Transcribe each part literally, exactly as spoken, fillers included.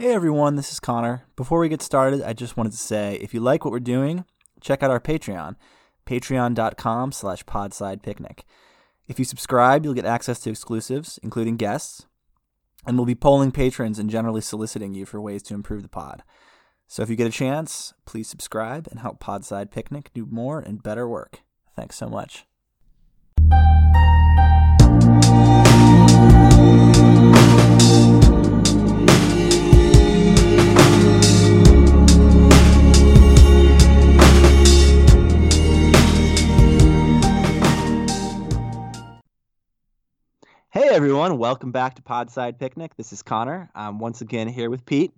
Hey everyone, this is Connor. Before we get started, I just wanted to say, if you like what we're doing, check out our Patreon, patreon.com slash Podside Picnic. If you subscribe, you'll get access to exclusives, including guests, and we'll be polling patrons and generally soliciting you for ways to improve the pod. So if you get a chance, please subscribe and help Podside Picnic do more and better work. Thanks so much. Hey everyone, welcome back to Podside Picnic. This is Connor. I'm once again here with Pete,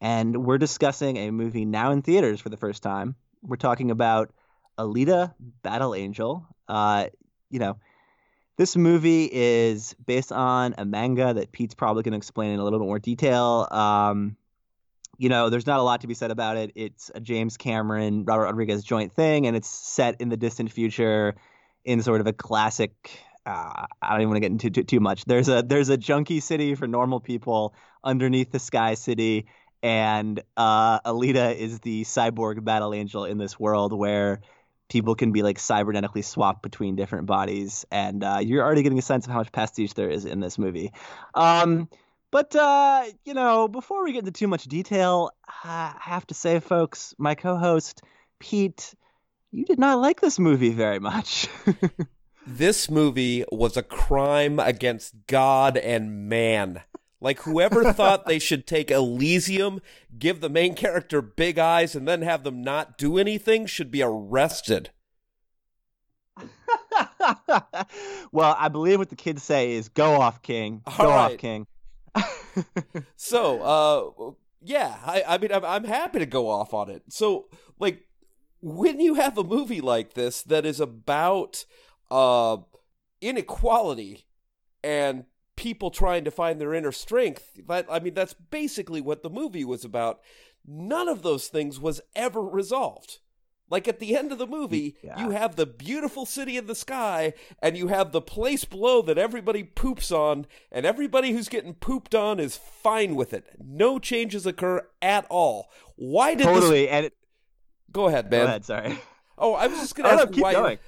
and we're discussing a movie now in theaters for the first time. We're talking about Alita, Battle Angel. Uh, you know, this movie is based on a manga that Pete's probably going to explain in a little bit more detail. Um, you know, there's not a lot to be said about it. It's a James Cameron, Robert Rodriguez joint thing, and it's set in the distant future in sort of a classic... Uh, I don't even want to get into too, too much. There's a there's a junkie city for normal people underneath the Sky City, and uh, Alita is the cyborg battle angel in this world where people can be like cybernetically swapped between different bodies. And uh, you're already getting a sense of how much pastiche there is in this movie. Um, but uh, you know, before we get into too much detail, I have to say, folks, my co-host Pete, you did not like this movie very much. This movie was a crime against God and man. Like, whoever thought they should take Elysium, give the main character big eyes, and then have them not do anything should be arrested. Well, I believe what the kids say is, go off, King. Go right. off, King. So, uh, yeah, I, I mean, I'm, I'm happy to go off on it. So, like, when you have a movie like this that is about... Uh, inequality and people trying to find their inner strength. That, I mean, that's basically what the movie was about. None of those things was ever resolved. Like, at the end of the movie, yeah. You have the beautiful city in the sky, and you have the place below that everybody poops on, and everybody who's getting pooped on is fine with it. No changes occur at all. Why did totally, this... and it... Go ahead, man. Go ahead, sorry. Oh, I was just going to ask keep why. Going.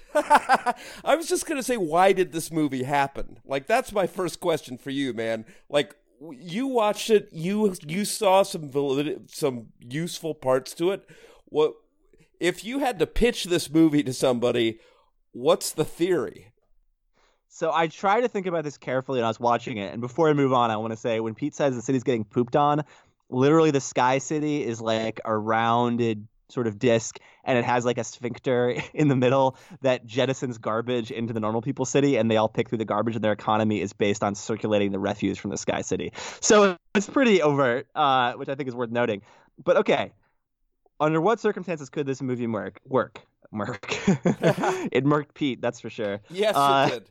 I was just going to say, why did this movie happen? Like, that's my first question for you, man. Like, you watched it, you you saw some valid, some useful parts to it. What if you had to pitch this movie to somebody? What's the theory? So I try to think about this carefully when I was watching it. And before I move on, I want to say, when Pete says the city's getting pooped on, literally the Sky City is like a rounded sort of disc, and it has like a sphincter in the middle that jettisons garbage into the normal people city, and they all pick through the garbage, and their economy is based on circulating the refuse from the Sky City. So it's pretty overt, uh, which I think is worth noting. But okay, under what circumstances could this movie work? Work. Merc. It murked Pete, that's for sure. Yes, uh, it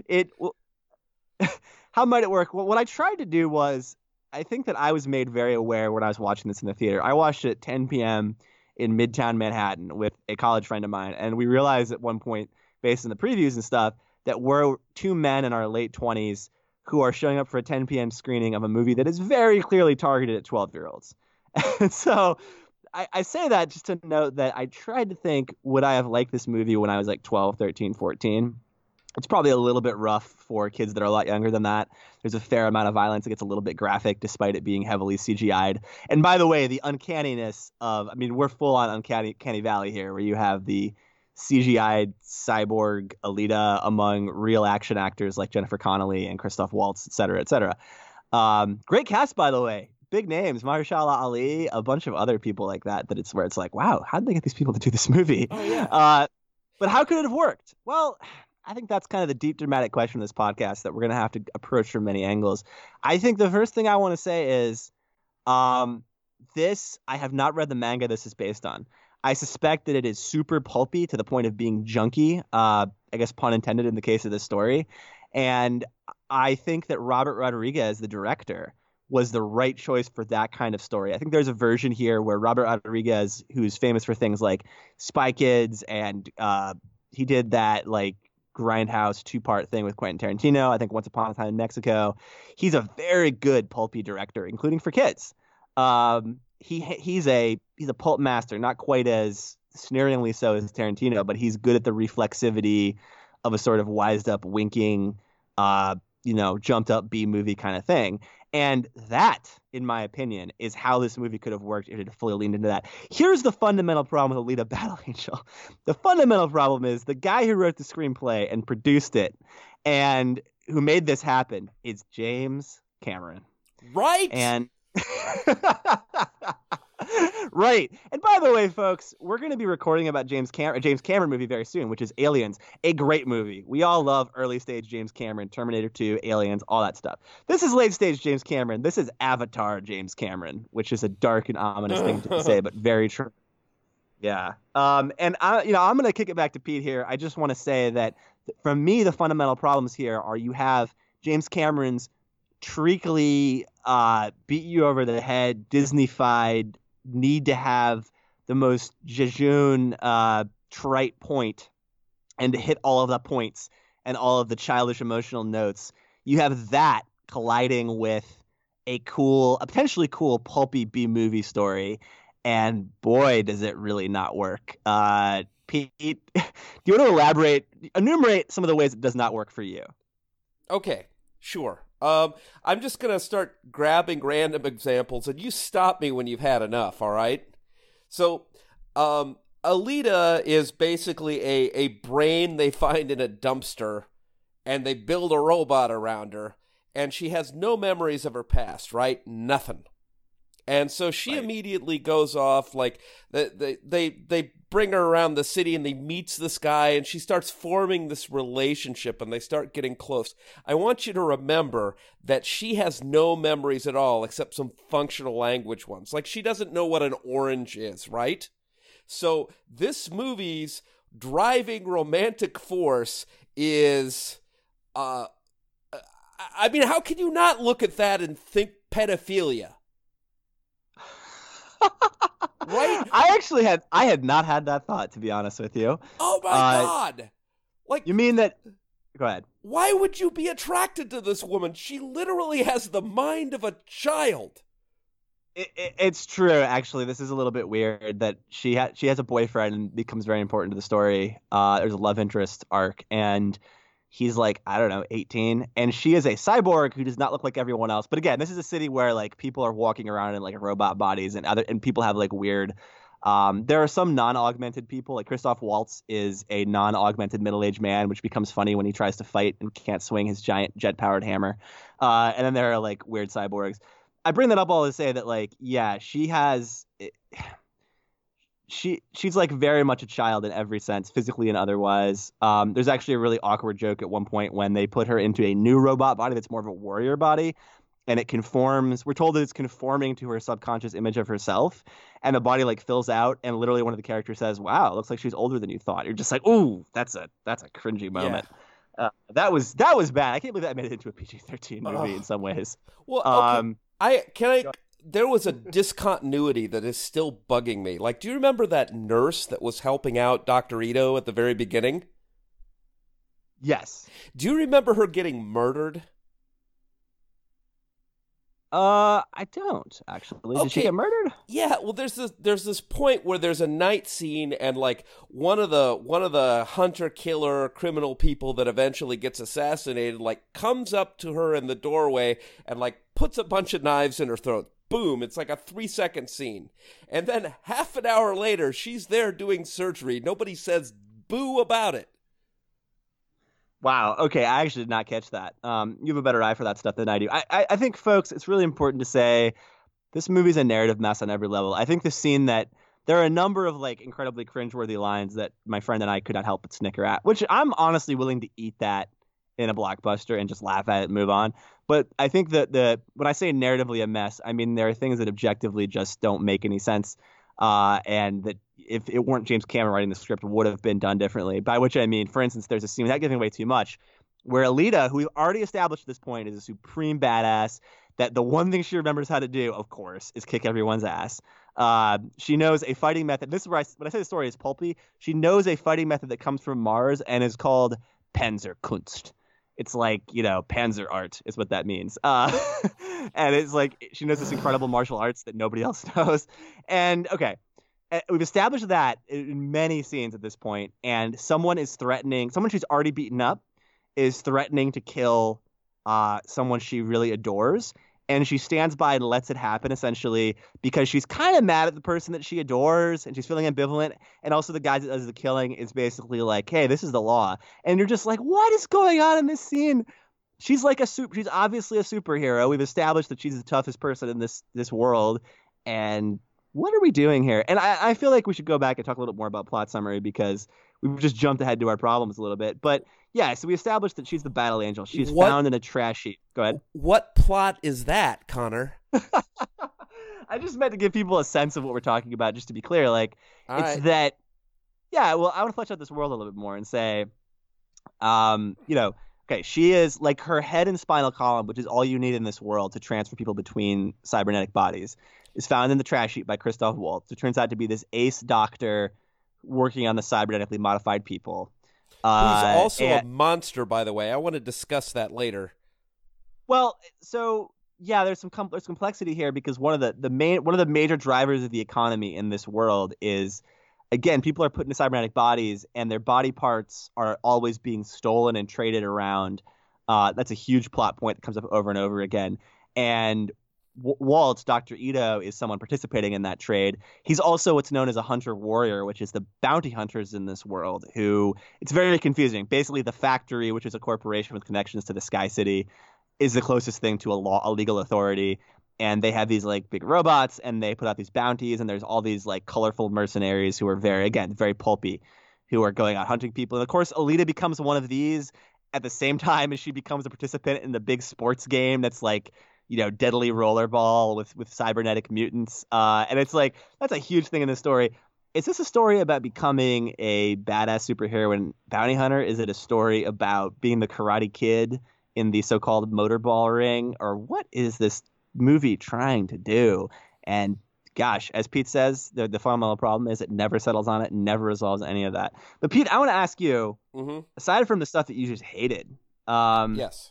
did. It, well, how might it work? Well, what I tried to do was, I think that I was made very aware when I was watching this in the theater. I watched it at ten p.m., in Midtown Manhattan with a college friend of mine. And we realized at one point, based on the previews and stuff, that we're two men in our late twenties who are showing up for a ten p.m. screening of a movie that is very clearly targeted at twelve-year-olds. And so I, I say that just to note that I tried to think, would I have liked this movie when I was like twelve, thirteen, fourteen? It's probably a little bit rough for kids that are a lot younger than that. There's a fair amount of violence. It gets a little bit graphic, despite it being heavily C G I'd. And by the way, the uncanniness of, I mean, we're full on uncanny, uncanny valley here, where you have the C G I'd cyborg Alita among real action actors like Jennifer Connelly and Christoph Waltz, et cetera, et cetera. Um, great cast, by the way. Big names, Mahershala Ali, a bunch of other people like that, that it's where it's like, wow, how did they get these people to do this movie? Oh, yeah. Uh, but how could it have worked? Well... I think that's kind of the deep dramatic question of this podcast that we're going to have to approach from many angles. I think the first thing I want to say is um, this, I have not read the manga this is based on. I suspect that it is super pulpy to the point of being junky, uh, I guess pun intended in the case of this story. And I think that Robert Rodriguez, the director, was the right choice for that kind of story. I think there's a version here where Robert Rodriguez, who's famous for things like Spy Kids, and uh, he did that like, Grindhouse two-part thing with Quentin Tarantino, I think Once Upon a Time in Mexico. He's a very good pulpy director, including for kids. Um, he he's a he's a pulp master, not quite as sneeringly so as Tarantino, but he's good at the reflexivity of a sort of wised up, winking, uh, you know, jumped up B movie kind of thing. And that, in my opinion, is how this movie could have worked if it had fully leaned into that. Here's the fundamental problem with Alita: Battle Angel. The fundamental problem is the guy who wrote the screenplay and produced it and who made this happen is James Cameron. Right. And right. And by the way, folks, we're going to be recording about James Cameron, a James Cameron movie very soon, which is Aliens, a great movie. We all love early stage James Cameron, Terminator two, Aliens, all that stuff. This is late stage James Cameron. This is Avatar James Cameron, which is a dark and ominous thing to say, but very true. Yeah. Um, and, I, you know, I'm going to kick it back to Pete here. I just want to say that for me, the fundamental problems here are you have James Cameron's treacly, uh, beat you over the head, Disney-fied need to have the most jejune, uh, trite point and to hit all of the points and all of the childish emotional notes. You have that colliding with a cool, a potentially cool pulpy B movie story. And boy, does it really not work. Uh, Pete, do you want to elaborate, enumerate some of the ways it does not work for you? Okay, sure. Um, I'm just going to start grabbing random examples, and you stop me when you've had enough, all right? So, um, Alita is basically a, a brain they find in a dumpster, and they build a robot around her, and she has no memories of her past, right? Nothing. And so she right. immediately goes off, like, they, they, they, they bring her around the city and they meets this guy and she starts forming this relationship and they start getting close. I want you to remember that she has no memories at all except some functional language ones. Like, she doesn't know what an orange is, right? So this movie's driving romantic force is, uh, I mean, how can you not look at that and think pedophilia? Right? I actually had I had not had that thought, to be honest with you. Oh my uh, God! Like, you mean that? Go ahead. Why would you be attracted to this woman? She literally has the mind of a child. It, it, it's true, actually. This is a little bit weird that she ha- she has a boyfriend and becomes very important to the story. Uh, there's a love interest arc, and he's like, I don't know, eighteen. And she is a cyborg who does not look like everyone else. But again, this is a city where, like, people are walking around in, like, robot bodies and other and people have, like, weird um, – there are some non-augmented people. Like, Christoph Waltz is a non-augmented middle-aged man, which becomes funny when he tries to fight and can't swing his giant jet-powered hammer. Uh, and then there are, like, weird cyborgs. I bring that up all to say that, like, yeah, she has – She she's like very much a child in every sense, physically and otherwise. Um, there's actually a really awkward joke at one point when they put her into a new robot body that's more of a warrior body, and it conforms. We're told that it's conforming to her subconscious image of herself, and the body like fills out. And literally, one of the characters says, "Wow, it looks like she's older than you thought." You're just like, "Ooh, that's a that's a cringy moment." Yeah. Uh, that was that was bad. I can't believe that made it into a P G thirteen movie uh, in some ways. Well, okay. um, I can I. There was a discontinuity that is still bugging me. Like, do you remember that nurse that was helping out Doctor Ito at the very beginning? Yes. Do you remember her getting murdered? Uh, I don't, actually. Okay. Did she get murdered? Yeah, well, there's this there's this point where there's a night scene and, like, one of the one of the hunter-killer criminal people that eventually gets assassinated, like, comes up to her in the doorway and, like, puts a bunch of knives in her throat. Boom, it's like a three-second scene. And then half an hour later, she's there doing surgery. Nobody says boo about it. Wow, okay, I actually did not catch that. Um, you have a better eye for that stuff than I do. I, I, I think, folks, it's really important to say this movie's a narrative mess on every level. I think the scene that – there are a number of, like, incredibly cringeworthy lines that my friend and I could not help but snicker at, which I'm honestly willing to eat that in a blockbuster and just laugh at it and move on. But I think that the when I say narratively a mess, I mean there are things that objectively just don't make any sense, uh, and that if it weren't James Cameron writing the script, would have been done differently. By which I mean, for instance, there's a scene without giving away too much, where Alita, who we've already established at this point is a supreme badass, that the one thing she remembers how to do, of course, is kick everyone's ass. Uh, she knows a fighting method. This is where I, when I say the story is pulpy. She knows a fighting method that comes from Mars and is called Panzerkunst. It's like, you know, Panzer art is what that means. Uh, and it's like she knows this incredible martial arts that nobody else knows. And okay, we've established that in many scenes at this point. And someone is threatening, someone she's already beaten up is threatening to kill uh, someone she really adores. And she stands by and lets it happen, essentially, because she's kind of mad at the person that she adores, and she's feeling ambivalent. And also the guy that does the killing is basically like, hey, this is the law. And you're just like, what is going on in this scene? She's like a super, she's obviously a superhero. We've established that she's the toughest person in this this world. And what are we doing here? And I, I feel like we should go back and talk a little bit more about plot summary, because we've just jumped ahead to our problems a little bit. But yeah, so we established that she's the battle angel. She's what, found in a trash heap. Go ahead. What plot is that, Connor? I just meant to give people a sense of what we're talking about, just to be clear. Like, all it's right. that, yeah, well, I want to flesh out this world a little bit more and say, um, you know, okay, she is like her head and spinal column, which is all you need in this world to transfer people between cybernetic bodies, is found in the trash heap by Christoph Waltz, who turns out to be this ace doctor working on the cybernetically modified people. Uh, Who's also and, a monster, by the way. I want to discuss that later. Well, so yeah, there's some com- there's complexity here, because one of the, the main one of the major drivers of the economy in this world is, again, people are put into cybernetic bodies, and their body parts are always being stolen and traded around. Uh, that's a huge plot point that comes up over and over again. And Waltz, Doctor Ito, is someone participating in that trade. He's also what's known as a hunter warrior, which is the bounty hunters in this world, who it's very confusing. Basically, the factory, which is a corporation with connections to the Sky City, is the closest thing to a law, a legal authority. And they have these like big robots, and they put out these bounties, and there's all these like colorful mercenaries who are very, again, very pulpy, who are going out hunting people. And of course, Alita becomes one of these at the same time as she becomes a participant in the big sports game that's like, you know, deadly rollerball with, with cybernetic mutants. Uh, and it's like, that's a huge thing in this story. Is this a story about becoming a badass superheroine bounty hunter? Is it a story about being the Karate Kid in the so-called motorball ring? Or what is this movie trying to do? And gosh, as Pete says, the, the fundamental problem is it never settles on it, never resolves any of that. But Pete, I want to ask you, mm-hmm. aside from the stuff that you just hated, um, yes,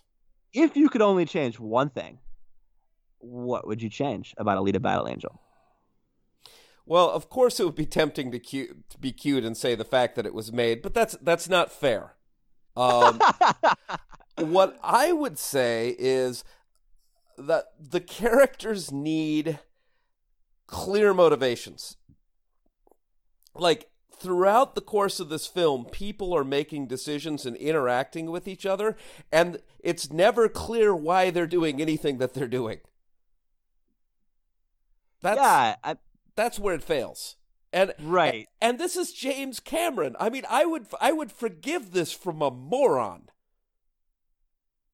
if you could only change one thing, what would you change about Alita Battle Angel? Well, of course it would be tempting to, cu- to be cute and say the fact that it was made, but that's that's not fair. Um, what I would say is that the characters need clear motivations. Like, throughout the course of this film, people are making decisions and interacting with each other, and it's never clear why they're doing anything that they're doing. That's, yeah, I, that's where it fails. And, right. And, and this is James Cameron. I mean, I would I would forgive this from a moron.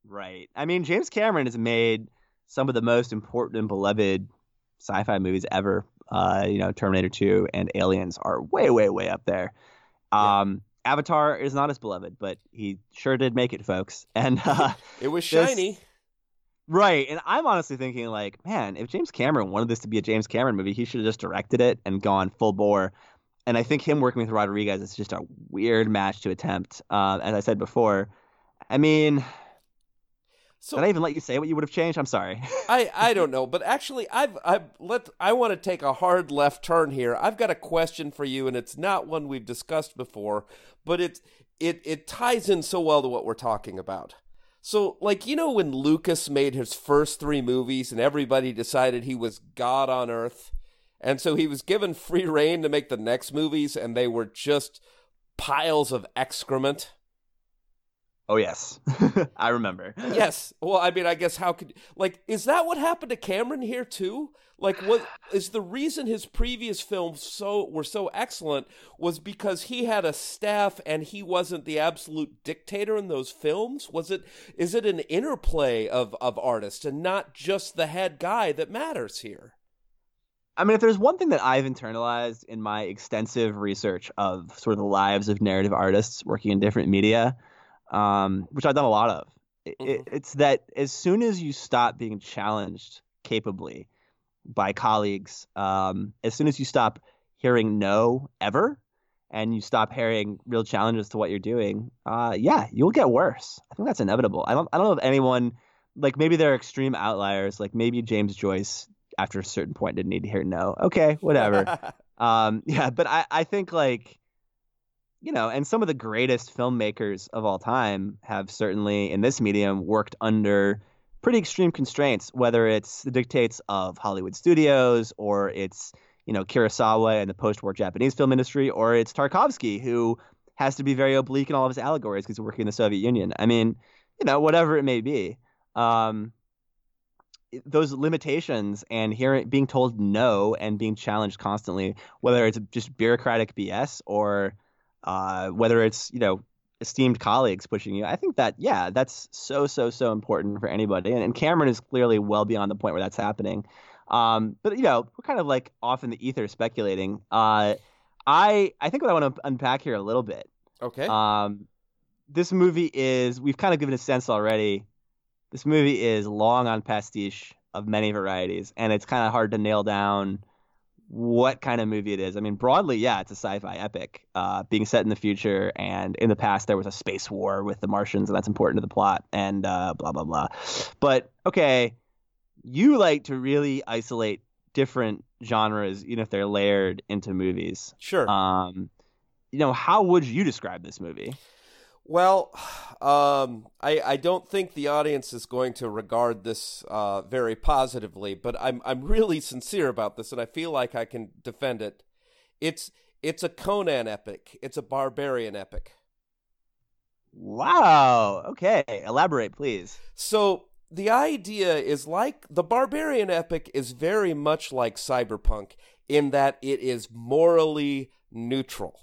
Right. I mean, James Cameron has made some of the most important and beloved sci-fi movies ever. Uh, you know, Terminator two and Aliens are way, way, way up there. Um, yeah. Avatar is not as beloved, but he sure did make it, folks. And uh, it was shiny. This, Right, and I'm honestly thinking, like, man, if James Cameron wanted this to be a James Cameron movie, he should have just directed it and gone full bore. And I think him working with Rodriguez is just a weird match to attempt. Uh, as I said before, I mean, so, did I even let you say what you would have changed? I'm sorry. I, I don't know, but actually, I've I've let I want to take a hard left turn here. I've got a question for you, and it's not one we've discussed before, but it it it ties in so well to what we're talking about. So, like, you know when Lucas made his first three movies and everybody decided he was God on Earth? And so he was given free rein to make the next movies, and they were just piles of excrement? Oh, yes. I remember. Yes. Well, I mean, I guess how could... Like, is that what happened to Cameron here, too? Like, what is the reason his previous films so were so excellent was because he had a staff and he wasn't the absolute dictator in those films? Was it? Is it an interplay of, of artists and not just the head guy that matters here? I mean, if there's one thing that I've internalized in my extensive research of sort of the lives of narrative artists working in different media, um, which I've done a lot of, it, mm-hmm. it's that as soon as you stop being challenged capably by colleagues, um, as soon as you stop hearing no ever, and you stop hearing real challenges to what you're doing, uh, yeah, you'll get worse. I think that's inevitable. I don't, I don't know if anyone, like maybe they're extreme outliers. Like maybe James Joyce after a certain point didn't need to hear no. Okay, whatever. um, yeah, but I, I think like, you know, and some of the greatest filmmakers of all time have certainly in this medium worked under pretty extreme constraints, whether it's the dictates of Hollywood studios or it's, you know, Kurosawa and the post-war Japanese film industry, or it's Tarkovsky, who has to be very oblique in all of his allegories because he's working in the Soviet Union. I mean, you know, whatever it may be, um, those limitations and hearing, being told no and being challenged constantly, whether it's just bureaucratic B S or Uh, whether it's, you know, esteemed colleagues pushing you. I think that, yeah, that's so, so, so important for anybody. And, and Cameron is clearly well beyond the point where that's happening. Um, but, you know, we're kind of like off in the ether speculating. Uh, I I think what I want to unpack here a little bit. Okay. Um, this movie is, we've kind of given a sense already. This movie is long on pastiche of many varieties. And it's kind of hard to nail down what kind of movie it is. I mean, broadly, yeah, it's a sci-fi epic uh, being set in the future. And in the past, there was a space war with the Martians, and that's important to the plot and uh, blah, blah, blah. But, okay, you like to really isolate different genres, even if they're layered into movies. Sure. Um, you know, how would you describe this movie? Well, um, I, I don't think the audience is going to regard this uh, very positively, but I'm I'm really sincere about this, and I feel like I can defend it. It's it's a Conan epic. It's a barbarian epic. Wow. Okay. Elaborate, please. So the idea is like the barbarian epic is very much like cyberpunk in that it is morally neutral.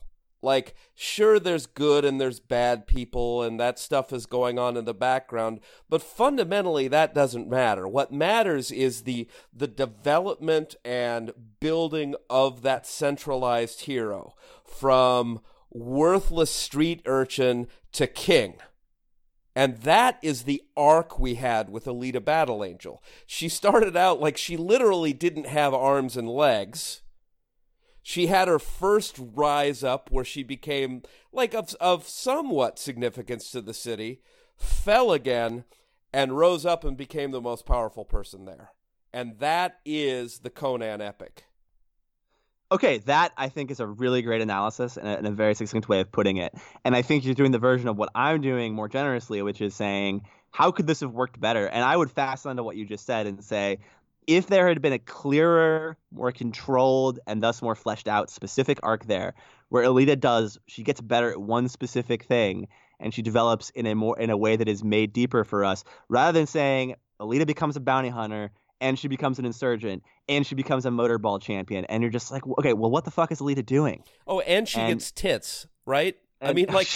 Like, sure, there's good and there's bad people and that stuff is going on in the background, but fundamentally that doesn't matter. What matters is the the development and building of that centralized hero from worthless street urchin to king. And that is the arc we had with Alita Battle Angel. She started out like she literally didn't have arms and legs. She had her first rise up where she became, like, of of somewhat significance to the city, fell again, and rose up and became the most powerful person there. And that is the Conan epic. Okay, that, I think, is a really great analysis and a, and a very succinct way of putting it. And I think you're doing the version of what I'm doing more generously, which is saying, how could this have worked better? And I would fast on to what you just said and say, if there had been a clearer, more controlled, and thus more fleshed out specific arc there, where Alita does, she gets better at one specific thing, and she develops in a more in a way that is made deeper for us, rather than saying Alita becomes a bounty hunter, and she becomes an insurgent, and she becomes a motorball champion, and you're just like, okay, well, what the fuck is Alita doing? Oh, and she and, gets tits, right? And, I mean, like,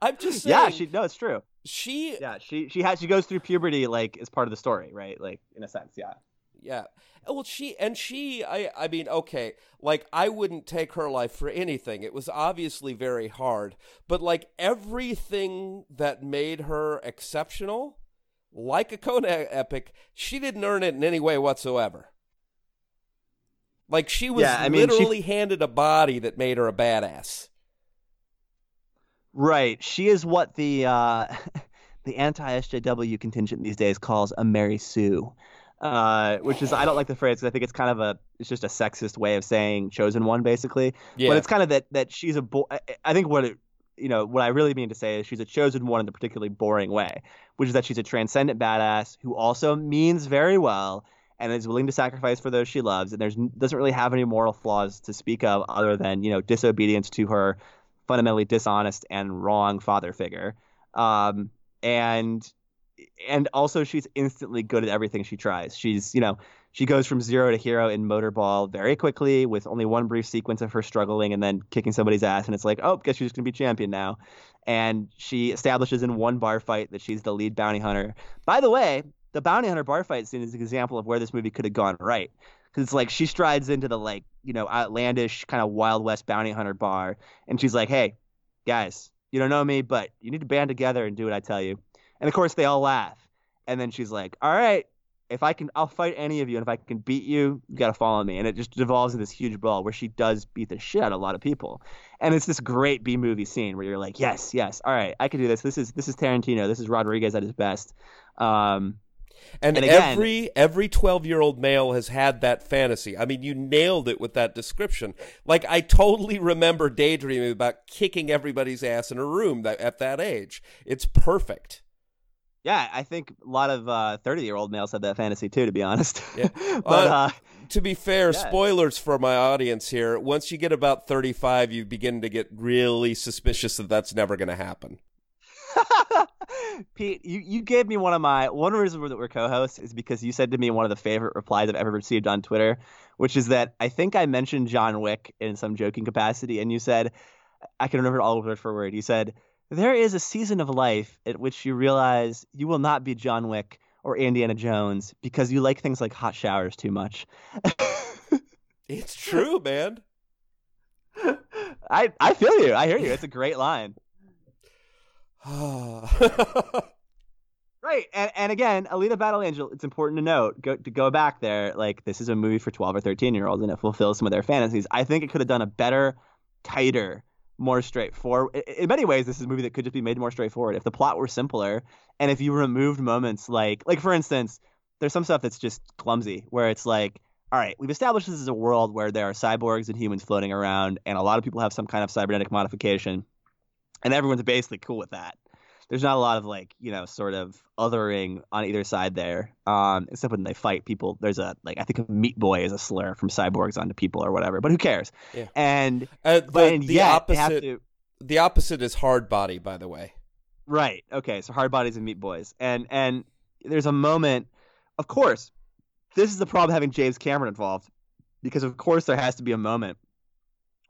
I'm just saying. Yeah, she, no, it's true. She yeah she she has she goes through puberty like as part of the story, right? Like in a sense, yeah, yeah. Well, she and she I I mean okay, like I wouldn't take her life for anything. It was obviously very hard, but like everything that made her exceptional, like a Conan epic, she didn't earn it in any way whatsoever. Like she was yeah, I mean, literally she... handed a body that made her a badass. Right. She is what the uh, the anti-S J W contingent these days calls a Mary Sue, uh, which is – I don't like the phrase because I think it's kind of a – it's just a sexist way of saying chosen one basically. Yeah. But it's kind of that, that she's a bo- – I think what it, you know what I really mean to say is she's a chosen one in a particularly boring way, which is that she's a transcendent badass who also means very well and is willing to sacrifice for those she loves and there's doesn't really have any moral flaws to speak of other than, you know, disobedience to her – fundamentally dishonest and wrong father figure, um, and and also she's instantly good at everything she tries. She's you know she goes from zero to hero in Motorball very quickly with only one brief sequence of her struggling and then kicking somebody's ass, and it's like, oh, guess she's gonna be champion now. And she establishes in one bar fight that she's the lead bounty hunter. By the way, the bounty hunter bar fight scene is an example of where this movie could have gone right. Because it's like she strides into the, like, you know, outlandish kind of Wild West bounty hunter bar. And she's like, hey, guys, you don't know me, but you need to band together and do what I tell you. And, of course, they all laugh. And then she's like, all right, if I can, I'll fight any of you, and if I can beat you, you got to follow me. And it just devolves into this huge brawl where she does beat the shit out of a lot of people. And it's this great B movie scene where you're like, yes, yes, all right, I can do this. This is this is Tarantino. This is Rodriguez at his best. Um, and and again, every every twelve-year-old male has had that fantasy. I mean, you nailed it with that description. Like, I totally remember daydreaming about kicking everybody's ass in a room that, at that age. It's perfect. Yeah, I think a lot of uh, thirty-year-old males have that fantasy too, to be honest. Yeah. but uh, uh, to be fair, yeah. Spoilers for my audience here. Once you get about thirty-five, you begin to get really suspicious that that's never going to happen. Pete, you, you gave me one of my – one reason that we're co-hosts is because you said to me one of the favorite replies I've ever received on Twitter, which is that I think I mentioned John Wick in some joking capacity, and you said – I can remember it all word for word. You said – there is a season of life at which you realize you will not be John Wick or Indiana Jones because you like things like hot showers too much. It's true, man. I I feel you. I hear you. It's a great line. Right. And, and again, Alita Battle Angel, it's important to note, go, to go back there, like this is a movie for twelve or thirteen-year-olds, and it fulfills some of their fantasies. I think it could have done a better, tighter, more straightforward. In many ways, this is a movie that could just be made more straightforward if the plot were simpler, and if you removed moments like, like for instance, there's some stuff that's just clumsy where it's like, all right, we've established this is a world where there are cyborgs and humans floating around, and a lot of people have some kind of cybernetic modification, and everyone's basically cool with that. There's not a lot of like, you know, sort of othering on either side there. Um, except when they fight people, there's a, like, I think Meat Boy is a slur from cyborgs onto people or whatever, but who cares? Yeah. And, uh, the, and the yet, opposite, have to... the opposite is Hard Body, by the way. Right. Okay. So Hard Bodies and Meat Boys. And, and there's a moment, of course, this is the problem having James Cameron involved, because of course there has to be a moment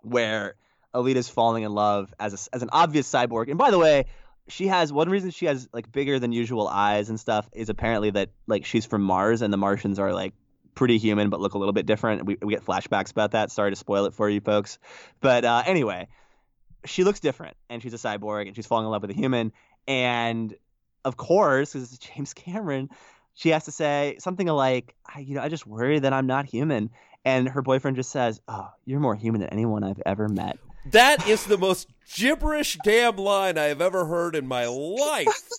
where Alita's falling in love as a, as an obvious cyborg. And by the way, she has one reason she has like bigger than usual eyes and stuff is apparently that like she's from Mars and the Martians are like pretty human but look a little bit different. We, we get flashbacks about that. Sorry to spoil it for you folks. But uh, anyway, she looks different and she's a cyborg and she's falling in love with a human. And of course, because it's James Cameron, she has to say something like, I, you know, I just worry that I'm not human. And her boyfriend just says, oh, you're more human than anyone I've ever met. That is the most gibberish damn line I have ever heard in my life.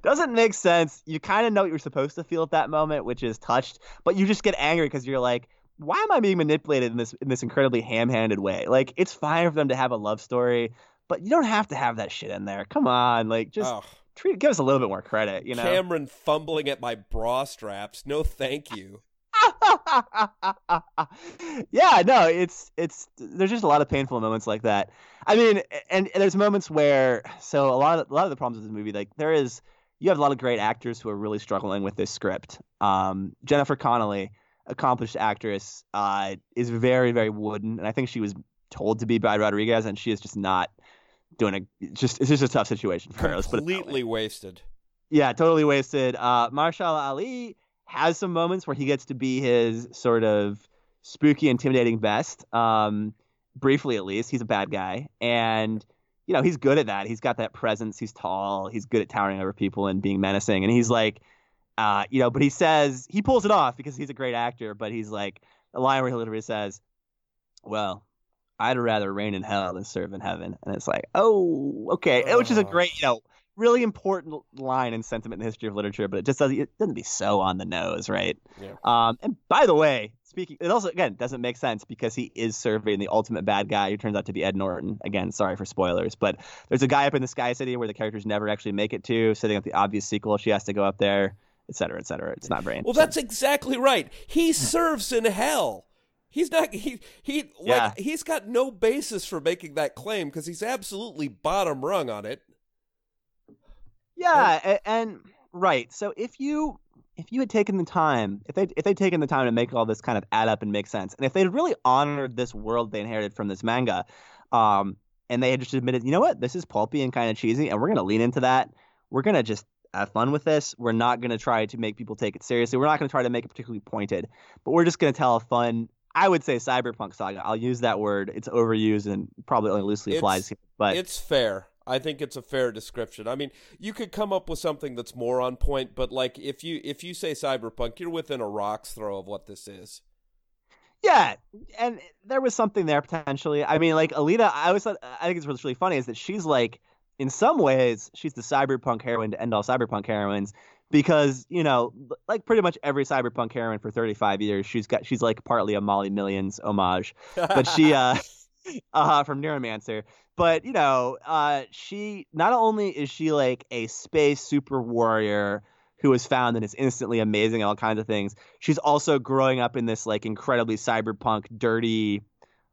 Doesn't make sense. You kind of know what you're supposed to feel at that moment, which is touched, but you just get angry because you're like, why am I being manipulated in this in this incredibly ham-handed way? Like, it's fine for them to have a love story, but you don't have to have that shit in there. Come on, like, just oh. treat, give us a little bit more credit, you know? Cameron fumbling at my bra straps. No thank you. Yeah, no, it's it's there's just a lot of painful moments like that. I mean, and, and there's moments where so a lot of a lot of the problems with this movie, like there is you have a lot of great actors who are really struggling with this script. Um, Jennifer Connelly, accomplished actress, uh, is very very wooden, and I think she was told to be by Rodriguez, and she is just not doing a just it's just a tough situation for her. Let's put it that way. Completely wasted. Yeah, totally wasted. Uh, Mahershala Ali has some moments where he gets to be his sort of spooky, intimidating best, um, briefly at least. He's a bad guy, and you know he's good at that. He's got that presence. He's tall. He's good at towering over people and being menacing. And he's like, uh, you know, but he says he pulls it off because he's a great actor. But he's like a line where he literally says, "Well, I'd rather reign in hell than serve in heaven." And it's like, oh, okay, oh. Which is a great, you know. Really important line and sentiment in the history of literature, but it just doesn't, it doesn't be so on the nose, right? Yeah. Um, and by the way, speaking, it also, again, doesn't make sense because he is serving the ultimate bad guy who turns out to be Ed Norton. Again, sorry for spoilers, but there's a guy up in the Sky City where the characters never actually make it to, setting up the obvious sequel. She has to go up there, et cetera, et cetera. It's not very interesting. Well, that's exactly right. He serves in hell. He's not he he like yeah. He's got no basis for making that claim because he's absolutely bottom rung on it. Yeah, and, and right. So if you if you had taken the time, if they if they'd taken the time to make all this kind of add up and make sense, and if they'd really honored this world they inherited from this manga, um, and they had just admitted, you know what, this is pulpy and kind of cheesy, and we're gonna lean into that. We're gonna just have fun with this. We're not gonna try to make people take it seriously. We're not gonna try to make it particularly pointed, but we're just gonna tell a fun, I would say, cyberpunk saga. I'll use that word. It's overused and probably only loosely applies here, but it's fair. I think it's a fair description. I mean, you could come up with something that's more on point, but like if you if you say cyberpunk, you're within a rock's throw of what this is. Yeah, and there was something there potentially. I mean, like Alita, I always thought, I think it's what's really funny is that she's like, in some ways, she's the cyberpunk heroine to end all cyberpunk heroines because, you know, like pretty much every cyberpunk heroine for thirty-five years, she's got she's like partly a Molly Millions homage, but she uh, uh from Neuromancer. But, you know, uh, she not only is she like a space super warrior who was found and is instantly amazing at all kinds of things, she's also growing up in this like incredibly cyberpunk, dirty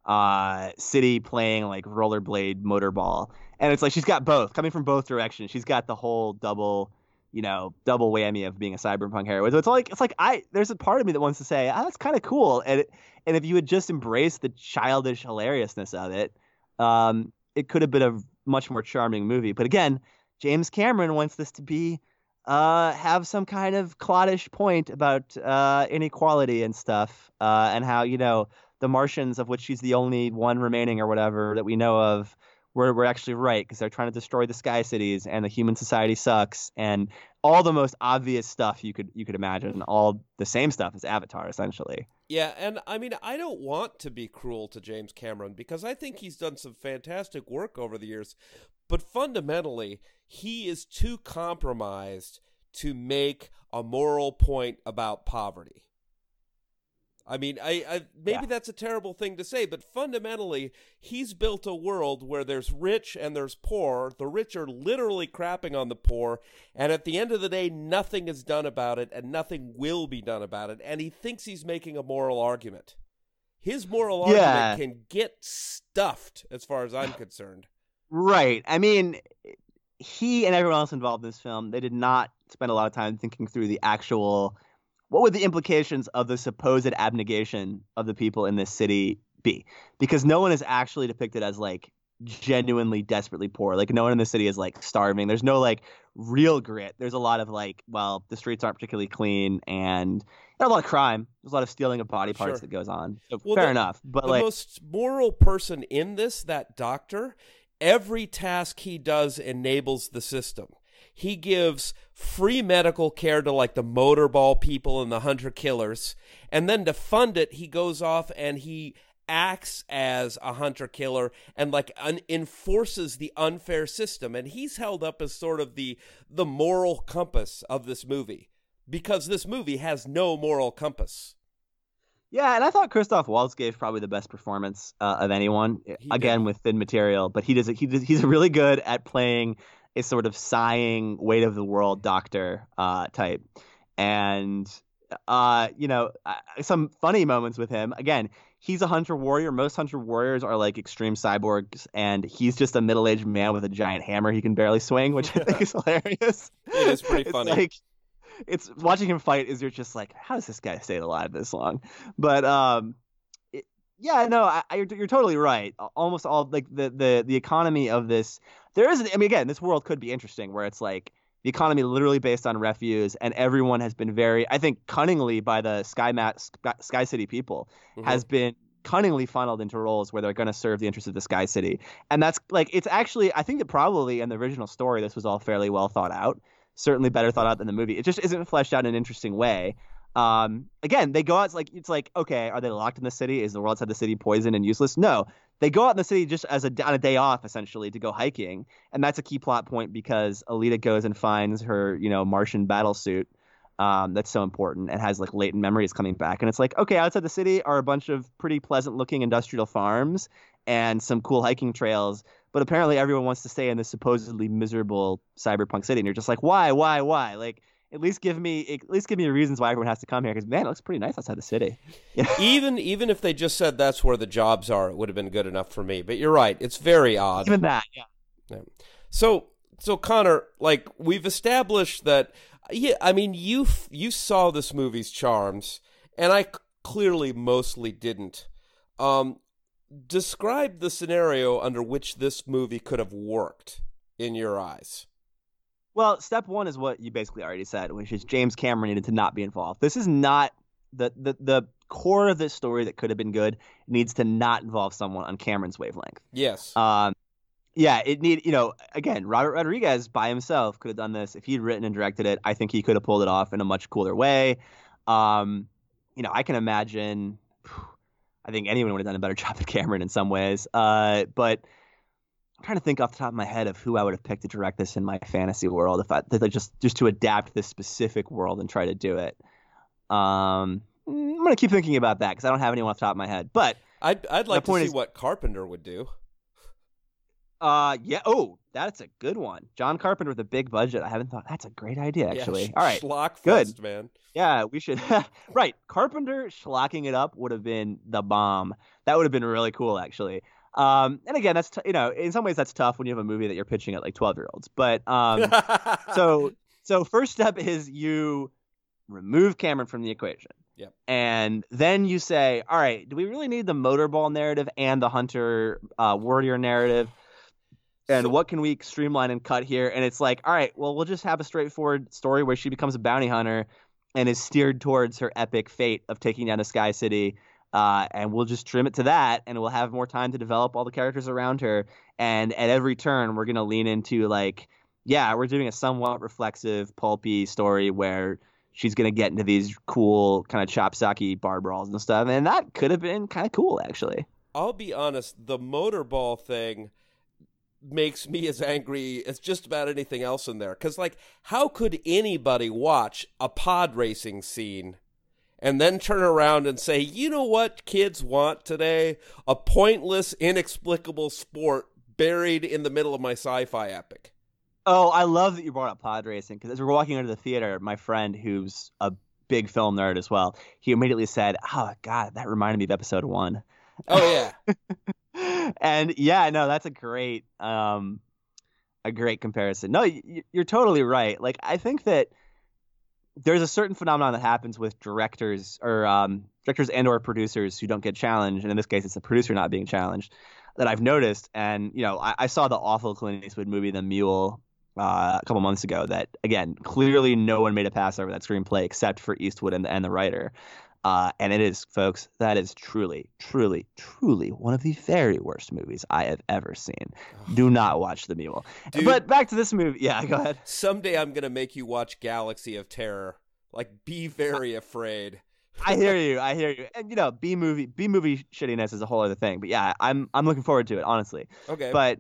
uh, city playing like rollerblade motorball. And it's like she's got both coming from both directions. She's got the whole double, you know, double whammy of being a cyberpunk heroine. So it's like it's like I there's a part of me that wants to say, oh, that's kind of cool. And it, and if you would just embrace the childish hilariousness of it, um, it could have been a much more charming movie. But again, James Cameron wants this to be uh, have some kind of cloddish point about uh, inequality and stuff, uh, and how, you know, the Martians, of which she's the only one remaining or whatever that we know of, We're, we're actually right because they're trying to destroy the sky cities and the human society sucks and all the most obvious stuff you could you could imagine, all the same stuff as Avatar, essentially. Yeah, and I mean, I don't want to be cruel to James Cameron because I think he's done some fantastic work over the years, but fundamentally, he is too compromised to make a moral point about poverty. I mean, I, I maybe yeah. that's a terrible thing to say, but fundamentally, he's built a world where there's rich and there's poor. The rich are literally crapping on the poor, and at the end of the day, nothing is done about it, and nothing will be done about it, and he thinks he's making a moral argument. His moral yeah. argument can get stuffed, as far as I'm concerned. Right. I mean, he and everyone else involved in this film, they did not spend a lot of time thinking through the actual... what would the implications of the supposed abnegation of the people in this city be? Because no one is actually depicted as like genuinely desperately poor. Like no one in the city is like starving. There's no like real grit. There's a lot of like, well, the streets aren't particularly clean and there's a lot of crime. There's a lot of stealing of body parts sure. that goes on. So well, fair the, enough. But the like, most moral person in this, that doctor, every task he does enables the system. He gives free medical care to like the motorball people and the hunter killers. And then to fund it, he goes off and he acts as a hunter killer and like un- enforces the unfair system. And he's held up as sort of the, the moral compass of this movie because this movie has no moral compass. Yeah, and I thought Christoph Waltz gave probably the best performance uh, of anyone, he again, did. with thin material. But he does, he does, he's really good at playing... a sort of sighing weight of the world doctor uh, type. And, uh, you know, uh, some funny moments with him. Again, he's a hunter warrior. Most hunter warriors are like extreme cyborgs. And he's just a middle-aged man with a giant hammer he can barely swing, which I think is hilarious. It is pretty it's funny. Like, it's watching him fight is you're just like, how does this guy stay alive this long? But, um, it, yeah, no, I, I, you're, you're totally right. Almost all like the, the, the economy of this, There is, I mean, again, this world could be interesting where it's like the economy literally based on refuse and everyone has been very, I think, cunningly by the Sky, Ma- Sky City people mm-hmm. has been cunningly funneled into roles where they're going to serve the interests of the Sky City. And that's like, it's actually, I think that probably in the original story, this was all fairly well thought out, certainly better thought out than the movie. It just isn't fleshed out in an interesting way. Um, again, they go out, it's like, it's like, okay, are they locked in the city? Is the world outside the city poison and useless? No. They go out in the city just as a, on a day off, essentially, to go hiking. And that's a key plot point because Alita goes and finds her, you know, Martian battle suit um, that's so important and has, like, latent memories coming back. And it's like, okay, outside the city are a bunch of pretty pleasant-looking industrial farms and some cool hiking trails. But apparently everyone wants to stay in this supposedly miserable cyberpunk city. And you're just like, why, why, why? Like... At least give me at least give me reasons why everyone has to come here because, man, it looks pretty nice outside the city. Yeah. Even even if they just said that's where the jobs are, it would have been good enough for me. But you're right. It's very odd. Even that, yeah. yeah. So, so Connor, like, we've established that, yeah, I mean, you you saw this movie's charms, and I clearly mostly didn't. Um, describe the scenario under which this movie could have worked in your eyes. Well, step one is what you basically already said, which is James Cameron needed to not be involved. This is not the the, the core of this story that could have been good. It needs to not involve someone on Cameron's wavelength. Yes. Um, yeah, it need you know, again, Robert Rodriguez by himself could have done this. If he'd written and directed it, I think he could have pulled it off in a much cooler way. Um, you know, I can imagine, I think anyone would have done a better job than Cameron in some ways. Uh, but I'm trying to think off the top of my head of who I would have picked to direct this in my fantasy world, if I just, just to adapt this specific world and try to do it. Um, I'm going to keep thinking about that because I don't have anyone off the top of my head, but I'd, I'd like to see is, what Carpenter would do. Uh, yeah. Oh, that's a good one. John Carpenter with a big budget. I haven't thought that's a great idea, actually. Yeah, All right. Schlock good. Fest, man. Yeah, we should. Right. Carpenter schlocking it up would have been the bomb. That would have been really cool, actually. Um, and again, that's, t- you know, in some ways that's tough when you have a movie that you're pitching at like twelve year olds, but, um, so, so first step is you remove Cameron from the equation. Yep. And then you say, all right, do we really need the motorball narrative and the hunter, uh, warrior narrative? And so, what can we streamline and cut here? And it's like, all right, well, we'll just have a straightforward story where she becomes a bounty hunter and is steered towards her epic fate of taking down a Sky City. Uh, and we'll just trim it to that, and we'll have more time to develop all the characters around her. And at every turn, we're going to lean into, like, yeah, we're doing a somewhat reflexive, pulpy story where she's going to get into these cool kind of chopsocky bar brawls and stuff. And that could have been kind of cool, actually. I'll be honest, the motorball thing makes me as angry as just about anything else in there. Because, like, how could anybody watch a pod racing scene and then turn around and say, you know what kids want today? A pointless, inexplicable sport buried in the middle of my sci-fi epic. Oh, I love that you brought up pod racing, because as we were walking out of the theater, my friend, who's a big film nerd as well, he immediately said, oh, God, that reminded me of episode one. Oh, yeah. And, yeah, no, that's a great, um, a great comparison. No, you're totally right. Like, I think that there's a certain phenomenon that happens with directors or um, directors and or producers who don't get challenged. And in this case, it's the producer not being challenged that I've noticed. And, you know, I, I saw the awful Clint Eastwood movie, The Mule, uh, a couple months ago that, again, clearly no one made a pass over that screenplay except for Eastwood and the, and the writer. Uh, and it is, folks, that is truly, truly, truly one of the very worst movies I have ever seen. Do not watch The Mule. Dude, but back to this movie. Yeah, go ahead. Someday I'm going to make you watch Galaxy of Terror. Like, be very afraid. I hear you. I hear you. And, you know, B-movie B-movie shittiness is a whole other thing. But, yeah, I'm I'm looking forward to it, honestly. Okay. But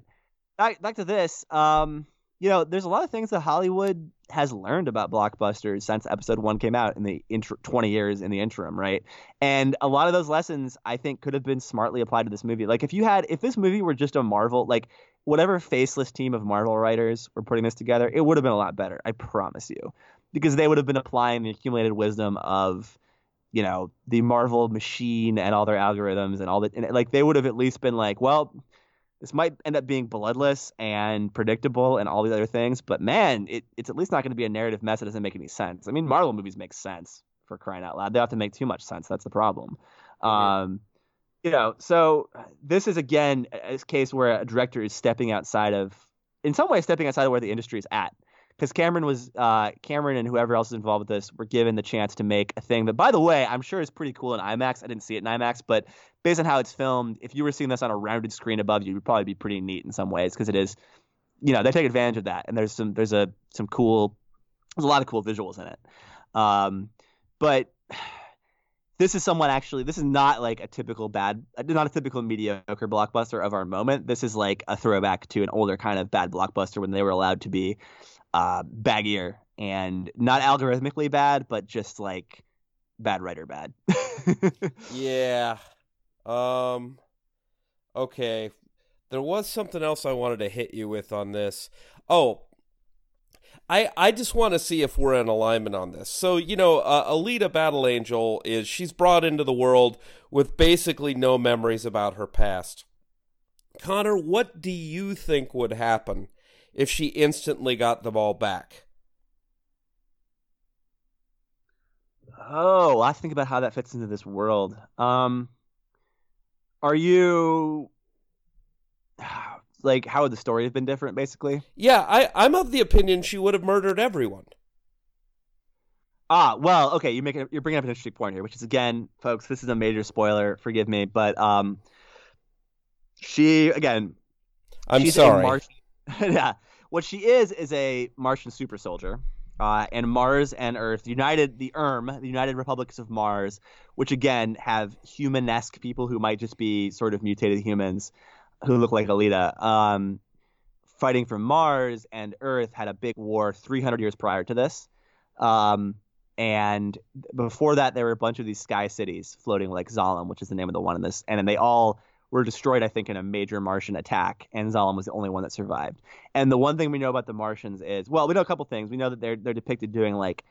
back, back to this. Um, you know, there's a lot of things that Hollywood has learned about blockbusters since episode one came out in the inter- twenty years in the interim, right? And a lot of those lessons, I think, could have been smartly applied to this movie. Like, if you had, if this movie were just a Marvel, like, whatever faceless team of Marvel writers were putting this together, it would have been a lot better, I promise you. Because they would have been applying the accumulated wisdom of, you know, the Marvel machine and all their algorithms and all that. And, like, they would have at least been like, well, this might end up being bloodless and predictable and all these other things, but man, it, it's at least not going to be a narrative mess that doesn't make any sense. I mean, Marvel movies make sense, for crying out loud. They have to make too much sense. That's the problem. Mm-hmm. Um, you know, so this is, again, a case where a director is stepping outside of, in some way, stepping outside of where the industry is at. Because Cameron was, uh, Cameron and whoever else is involved with this were given the chance to make a thing that, by the way, I'm sure is pretty cool in IMAX. I didn't see it in IMAX, but based on how it's filmed, if you were seeing this on a rounded screen above you, it would probably be pretty neat in some ways, because it is, you know, they take advantage of that. And there's some, there's a, some cool, there's a lot of cool visuals in it. Um, but this is someone actually, this is not like a typical bad, not a typical mediocre blockbuster of our moment. This is like a throwback to an older kind of bad blockbuster when they were allowed to be Uh, baggier and not algorithmically bad, but just like bad writer bad. Yeah. Um. Okay. There was something else I wanted to hit you with on this. Oh, I I just want to see if we're in alignment on this. So, you know, uh, Alita Battle Angel is she's brought into the world with basically no memories about her past. Connor, what do you think would happen if she instantly got the ball back? Oh, I think about how that fits into this world. Um, are you, like, how would the story have been different, basically? Yeah, I, I'm of the opinion she would have murdered everyone. Ah, well, okay, you make it, you're bringing up an interesting point here, which is, again, folks, this is a major spoiler, forgive me, but um, she, again... I'm she's sorry. A Martian, yeah. What she is is a Martian super soldier. Uh, and Mars and Earth united the I R M, the United Republics of Mars, which again have humanesque people who might just be sort of mutated humans who look like Alita. Um, fighting for Mars, and Earth had a big war three hundred years prior to this. Um, and before that, there were a bunch of these sky cities floating like Zalem, which is the name of the one in this. And then they all were destroyed, I think, in a major Martian attack, and Zalem was the only one that survived. And the one thing we know about the Martians is, well, we know a couple things. We know that they're they're depicted doing like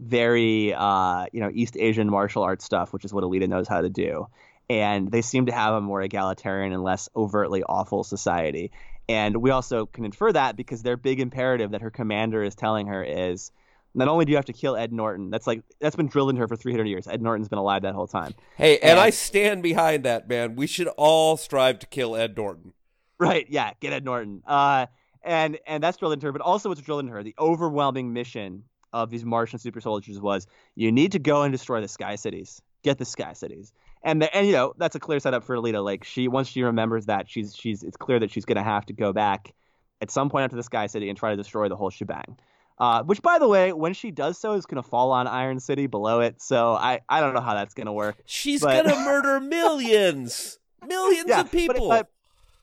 very uh, you know, East Asian martial arts stuff, which is what Alita knows how to do. And they seem to have a more egalitarian and less overtly awful society. And we also can infer that because their big imperative that her commander is telling her is, not only do you have to kill Ed Norton, that's like that's been drilled into her for three hundred years. Ed Norton's been alive that whole time. Hey, and, and I stand behind that, man. We should all strive to kill Ed Norton. Right, yeah, get Ed Norton. Uh, and and that's drilled into her, but also what's drilled into her, the overwhelming mission of these Martian super soldiers was, you need to go and destroy the sky cities. Get the sky cities. And, the, and you know, that's a clear setup for Alita. Like, she once she remembers that, she's she's it's clear that she's going to have to go back at some point out to the sky city and try to destroy the whole shebang. Uh, which, by the way, when she does so, is going to fall on Iron City below it. So I, I don't know how that's going to work. She's but... going to murder millions, millions yeah, of people. But, but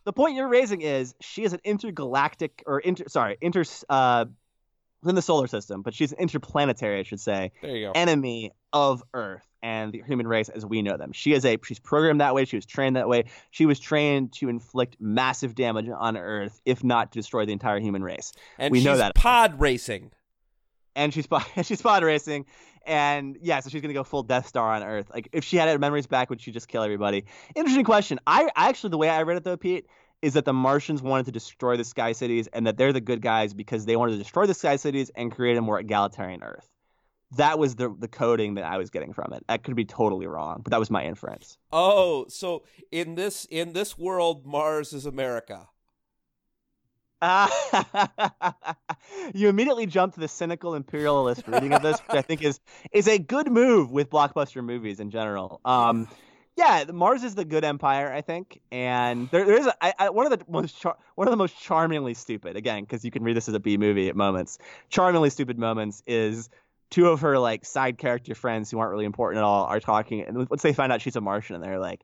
the point you're raising is she is an intergalactic or inter, sorry, inter uh, within the solar system, but she's an interplanetary, I should say, there you go. Enemy of Earth and the human race as we know them. She is a she's programmed that way. She was trained that way. She was trained to inflict massive damage on Earth, if not to destroy the entire human race. And we she's know that pod racing. And she's pod, she's pod racing, and yeah, so she's gonna go full Death Star on Earth. Like if she had her memories back, would she just kill everybody? Interesting question. I actually the way I read it though, Pete, is that the Martians wanted to destroy the sky cities, and that they're the good guys because they wanted to destroy the sky cities and create a more egalitarian Earth. That was the the coding that I was getting from it. I could be totally wrong, but that was my inference. Oh, so in this in this world, Mars is America. Uh, you immediately jump to the cynical imperialist reading of this, which I think is is a good move with blockbuster movies in general. Um, yeah, Mars is the good empire, I think, and there there is a, I, I, one of the most char- one of the most charmingly stupid again because you can read this as a B movie at moments. Charmingly stupid moments is. Two of her like side character friends who aren't really important at all are talking, and once they find out she's a Martian, and they're like,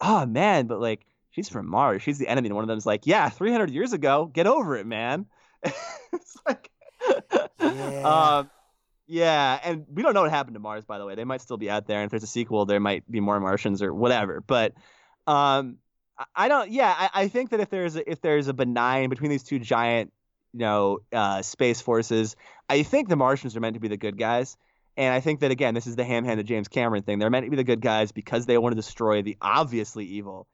"Oh man, but like she's from Mars, she's the enemy." And one of them's like, "Yeah, three hundred years ago, get over it, man." It's like, yeah. Um, yeah, and we don't know what happened to Mars, by the way. They might still be out there, and if there's a sequel, there might be more Martians or whatever. But um, I don't. Yeah, I, I think that if there's a, if there's a benign between these two giant. You know, uh, space forces. I think the Martians are meant to be the good guys. And I think that, again, this is the ham-handed James Cameron thing. They're meant to be the good guys because they want to destroy the obviously evil,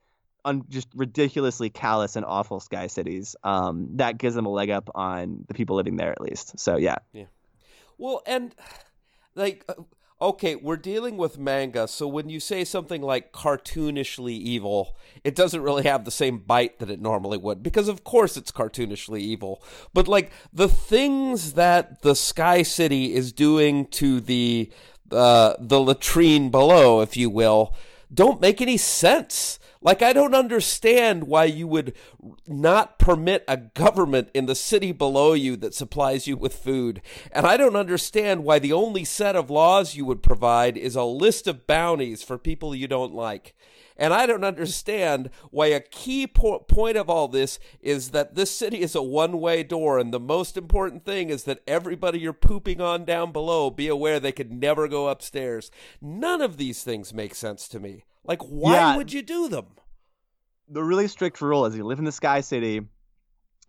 un- just ridiculously callous and awful sky cities. Um, that gives them a leg up on the people living there, at least. So, yeah. Yeah. Well, and, like, okay, we're dealing with manga. So when you say something like cartoonishly evil, it doesn't really have the same bite that it normally would, because of course it's cartoonishly evil. But like the things that the Sky City is doing to the uh, the latrine below, if you will, don't make any sense. Like, I don't understand why you would not permit a government in the city below you that supplies you with food. And I don't understand why the only set of laws you would provide is a list of bounties for people you don't like. And I don't understand why a key po- point of all this is that this city is a one-way door, and the most important thing is that everybody you're pooping on down below, be aware they could never go upstairs. None of these things make sense to me. Like, why yeah, would you do them? The really strict rule is you live in the Sky City.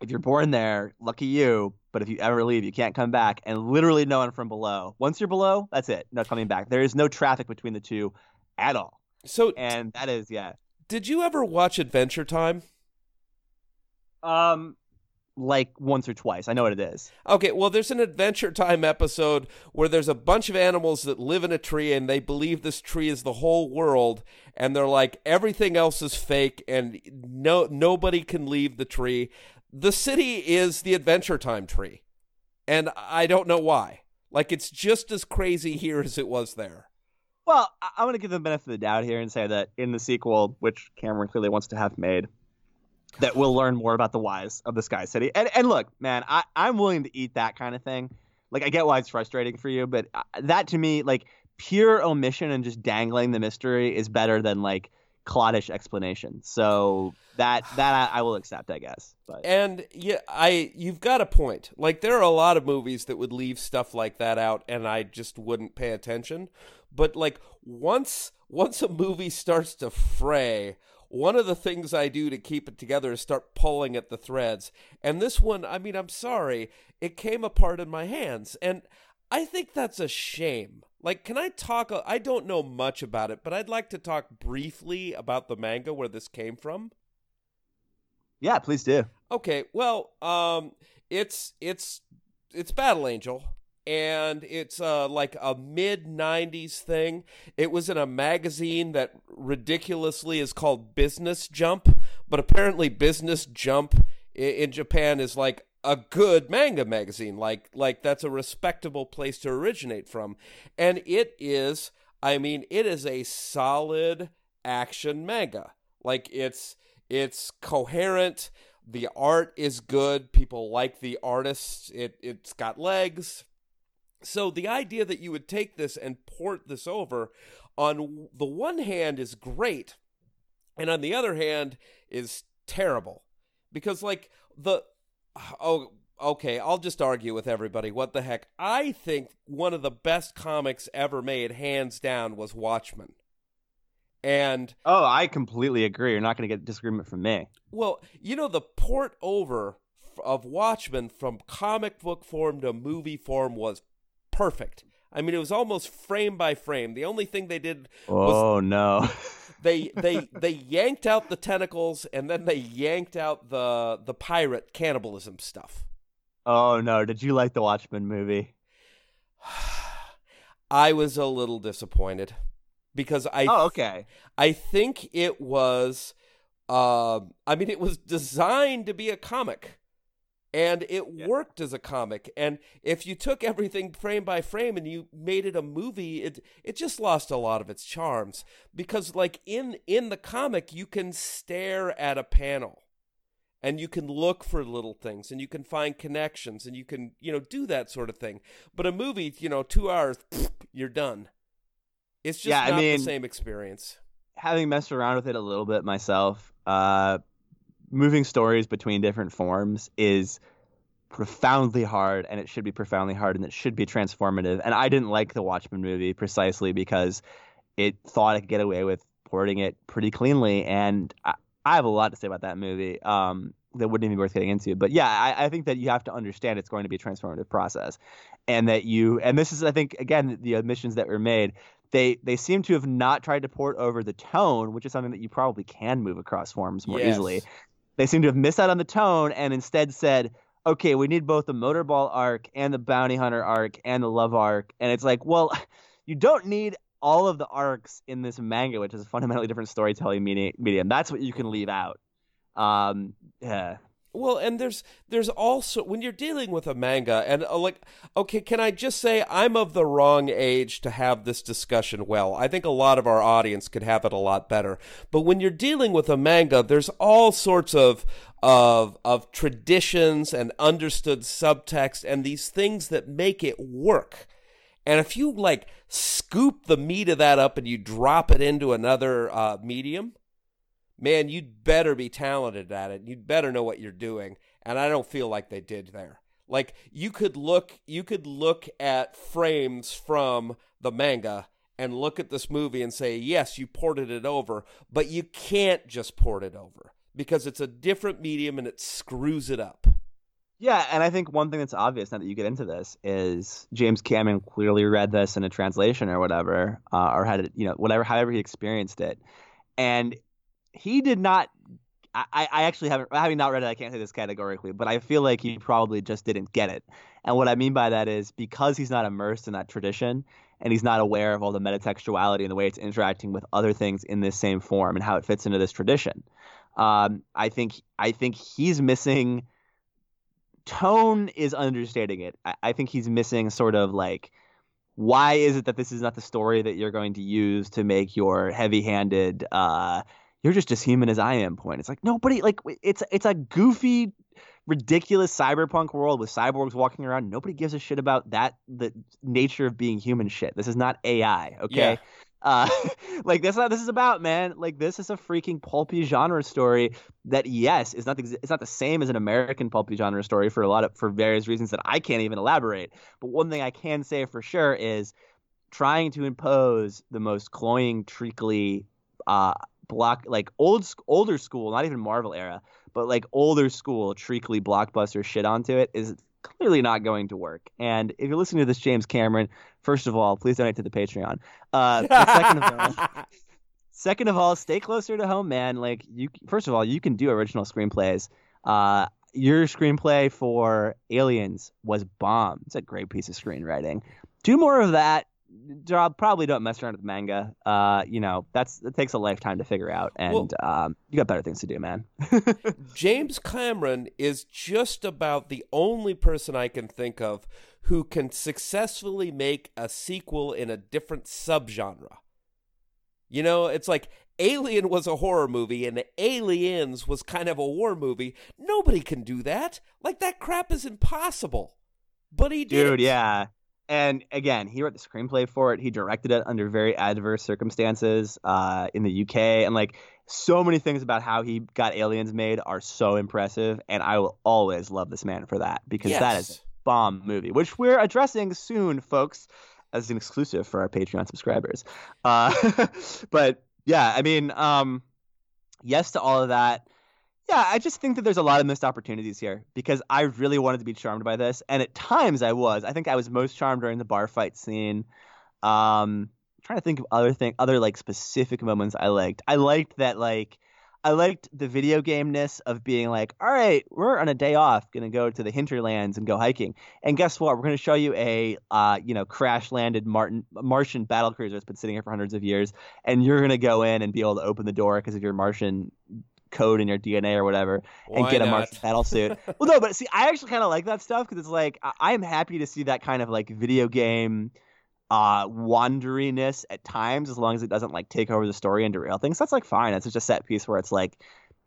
If you're born there, lucky you. But if you ever leave, you can't come back. And literally no one from below. Once you're below, that's it. No coming back. There is no traffic between the two at all. So, and that is, yeah. Did you ever watch Adventure Time? Um, like once or twice. I know what it is. Okay, well, there's an Adventure Time episode where there's a bunch of animals that live in a tree, and they believe this tree is the whole world, and they're like, everything else is fake, and no nobody can leave the tree. The city is the Adventure Time tree, and I don't know why. Like, it's just as crazy here as it was there. Well, I'm going to give them the benefit of the doubt here and say that in the sequel, which Cameron clearly wants to have made, that we'll learn more about the whys of the Sky City. And and look, man, I, I'm willing to eat that kind of thing. Like, I get why it's frustrating for you, but that to me, like, pure omission and just dangling the mystery is better than, like, cloddish explanation. So that that I, I will accept, I guess. But. And yeah, I you've got a point. Like, there are a lot of movies that would leave stuff like that out, and I just wouldn't pay attention. But, like, once once a movie starts to fray, one of the things I do to keep it together is start pulling at the threads. And this one, I mean, I'm sorry, it came apart in my hands. And I think that's a shame. Like, can I talk? I don't know much about it, but I'd like to talk briefly about the manga where this came from. Yeah, please do. Okay, well, um, it's it's it's Battle Angel, and it's uh, like a mid nineties thing. It was in a magazine that ridiculously is called Business Jump, but apparently Business Jump in, in Japan is like a good manga magazine, like like that's a respectable place to originate from. And it is, I mean, it is a solid action manga. Like, it's it's coherent, the art is good, people like the artists, it, it's got legs. So the idea that you would take this and port this over, on the one hand is great, and on the other hand is terrible. Because, like, the... Oh, okay, I'll just argue with everybody. What the heck? I think one of the best comics ever made, hands down, was Watchmen. And oh, I completely agree. You're not going to get disagreement from me. Well, you know, the port over of Watchmen from comic book form to movie form was perfect. I mean, it was almost frame by frame. The only thing they did was... Oh, no. They they they yanked out the tentacles, and then they yanked out the the pirate cannibalism stuff. Oh, no. Did you like the Watchmen movie? I was a little disappointed because I... Oh, okay. I think it was... Uh, I mean, it was designed to be a comic, and it yeah. worked as a comic. And if you took everything frame by frame and you made it a movie, it it just lost a lot of its charms. Because, like, in, in the comic, you can stare at a panel, and you can look for little things, and you can find connections, and you can, you know, do that sort of thing. But a movie, you know, two hours, pfft, you're done. It's just yeah, not I mean, the same experience. Having messed around with it a little bit myself, uh... moving stories between different forms is profoundly hard, and it should be profoundly hard, and it should be transformative. And I didn't like the Watchmen movie precisely because it thought it could get away with porting it pretty cleanly. And I, I have a lot to say about that movie um, that wouldn't even be worth getting into. But yeah, I, I think that you have to understand it's going to be a transformative process, and that you, and this is, I think, again, the omissions that were made. They they seem to have not tried to port over the tone, which is something that you probably can move across forms more yes. easily. They seem to have missed out on the tone and instead said, okay, we need both the Motorball arc and the Bounty Hunter arc and the Love arc. And it's like, well, you don't need all of the arcs in this manga, which is a fundamentally different storytelling medium. That's what you can leave out. Um, yeah. Well, and there's there's also, when you're dealing with a manga, and uh, like, okay, can I just say I'm of the wrong age to have this discussion well. I think a lot of our audience could have it a lot better. But when you're dealing with a manga, there's all sorts of of of traditions and understood subtext and these things that make it work. And if you, like, scoop the meat of that up and you drop it into another uh, medium... Man, you'd better be talented at it. You'd better know what you're doing. And I don't feel like they did there. Like, you could look you could look at frames from the manga and look at this movie and say, yes, you ported it over, but you can't just port it over because it's a different medium and it screws it up. Yeah, and I think one thing that's obvious now that you get into this is James Cameron clearly read this in a translation or whatever, uh, or had it, you know, whatever, however he experienced it. And he did not – I actually haven't – having not read it, I can't say this categorically, but I feel like he probably just didn't get it. And what I mean by that is because he's not immersed in that tradition and he's not aware of all the metatextuality and the way it's interacting with other things in this same form and how it fits into this tradition, um, I think I think he's missing – tone is understating it. I, I think he's missing sort of like – why is it that this is not the story that you're going to use to make your heavy-handed uh, – you're just as human as I am point. It's like, nobody, like, it's it's a goofy, ridiculous cyberpunk world with cyborgs walking around. Nobody gives a shit about that, the nature of being human shit. This is not A I, okay? Yeah. Uh, like, that's not what this is about, man. Like, this is a freaking pulpy genre story that, yes, is not the, it's not the same as an American pulpy genre story for a lot of, for various reasons that I can't even elaborate. But one thing I can say for sure is trying to impose the most cloying, treacly, uh, block, like old, older school, not even Marvel era, but like older school, treacly blockbuster shit onto it is clearly not going to work. And if you're listening to this, James Cameron, first of all, please donate to the Patreon. Uh, second of all, second of all, stay closer to home, man. Like, you, first of all, you can do original screenplays. Uh, your screenplay for Aliens was bomb. It's a great piece of screenwriting. Do more of that. Probably don't mess around with manga. Uh, you know, that's it takes a lifetime to figure out, and well, um, you got better things to do, man. James Cameron is just about the only person I can think of who can successfully make a sequel in a different subgenre. You know, it's like Alien was a horror movie, and Aliens was kind of a war movie. Nobody can do that. Like, that crap is impossible. But he did. Dude, yeah. And again, he wrote the screenplay for it. He directed it under very adverse circumstances uh, in the U K. And like, so many things about how he got Aliens made are so impressive. And I will always love this man for that, because yes. that is a bomb movie, which we're addressing soon, folks, as an exclusive for our Patreon subscribers. Uh, but yeah, I mean, um, yes to all of that. Yeah, I just think that there's a lot of missed opportunities here, because I really wanted to be charmed by this. And at times I was. I think I was most charmed during the bar fight scene. Um, trying to think of other thing, other like specific moments I liked. I liked that, like, I liked the video game-ness of being like, all right, we're on a day off, going to go to the hinterlands and go hiking. And guess what? We're going to show you a, uh, you know, crash-landed Martin, Martian battle cruiser that's been sitting here for hundreds of years. And you're going to go in and be able to open the door because of your Martian code in your D N A or whatever, and Why get a not? Martian battle suit. Well, no, but see, I actually kind of like that stuff, because it's like, I- I'm happy to see that kind of like video game uh, wanderiness at times, as long as it doesn't like take over the story and derail things. That's like fine. That's just a set piece where it's like,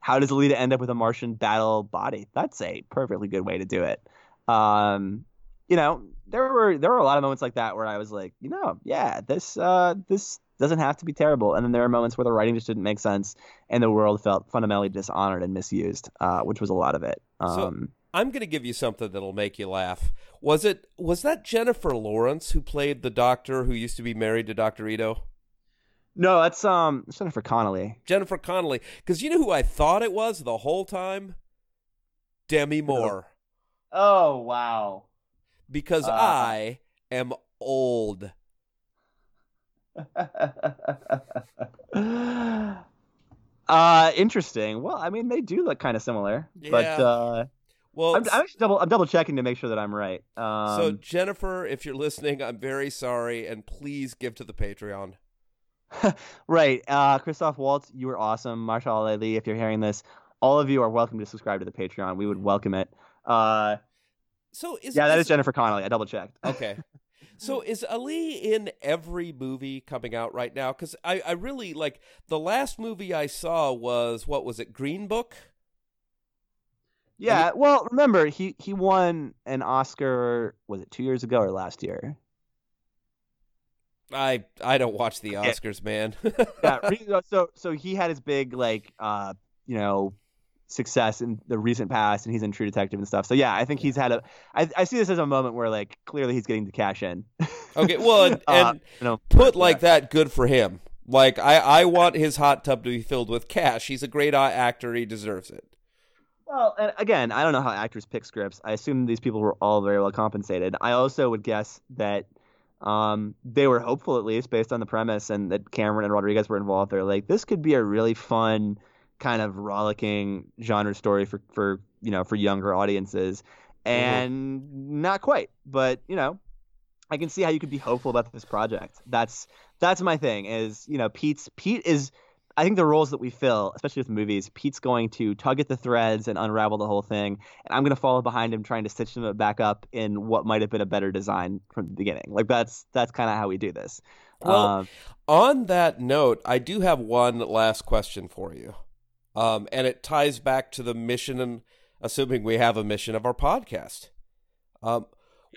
how does Alita end up with a Martian battle body? That's a perfectly good way to do it. Um, you know, there were there were a lot of moments like that where I was like, you know, yeah, this uh, this. doesn't have to be terrible. And then there are moments where the writing just didn't make sense and the world felt fundamentally dishonored and misused, uh, which was a lot of it. Um, so I'm going to give you something that'll make you laugh. Was it, was that Jennifer Lawrence who played the doctor who used to be married to Doctor Ito? No, that's um, Jennifer Connelly. Jennifer Connelly. Because you know who I thought it was the whole time? Demi Moore. Oh, oh wow. Because uh, I am old. uh interesting. Well, I mean, they do look kind of similar, yeah. but uh well I'm, I'm actually double I'm double checking to make sure that I'm right. Um, so Jennifer, if you're listening, I'm very sorry, and please give to the Patreon. Right. uh Christoph Waltz, you were awesome. Mahershala Ali, if you're hearing this, all of you are welcome to subscribe to the Patreon. We would welcome it. uh so is yeah that is, is Jennifer Connelly. I double checked. Okay. So is Ali in every movie coming out right now? Because I, I really, like, the last movie I saw was, what was it, Green Book? Yeah, he, well, remember, he, he won an Oscar, was it two years ago or last year? I I don't watch the Oscars, man. yeah, so, so he had his big, like, uh, you know, success in the recent past, and he's in True Detective and stuff. So yeah, I think he's had a I, I see this as a moment where, like, clearly he's getting the cash in. Okay, well, and, and uh, you know, put like that, good for him. Like, I, I want his hot tub to be filled with cash. He's a great actor. He deserves it. Well, and again, I don't know how actors pick scripts. I assume these people were all very well compensated. I also would guess that um, they were hopeful, at least, based on the premise, and that Cameron and Rodriguez were involved. They're like, this could be a really fun kind of rollicking genre story for, for you know, for younger audiences, and mm-hmm. not quite. But, you know, I can see how you could be hopeful about this project. That's that's my thing. Is, you know, Pete's Pete is I think the roles that we fill, especially with movies, Pete's going to tug at the threads and unravel the whole thing, and I'm going to follow behind him trying to stitch them back up in what might have been a better design from the beginning. Like that's that's kind of how we do this. Well, um, on that note, I do have one last question for you, um, and it ties back to the mission, and assuming we have a mission of our podcast. Um,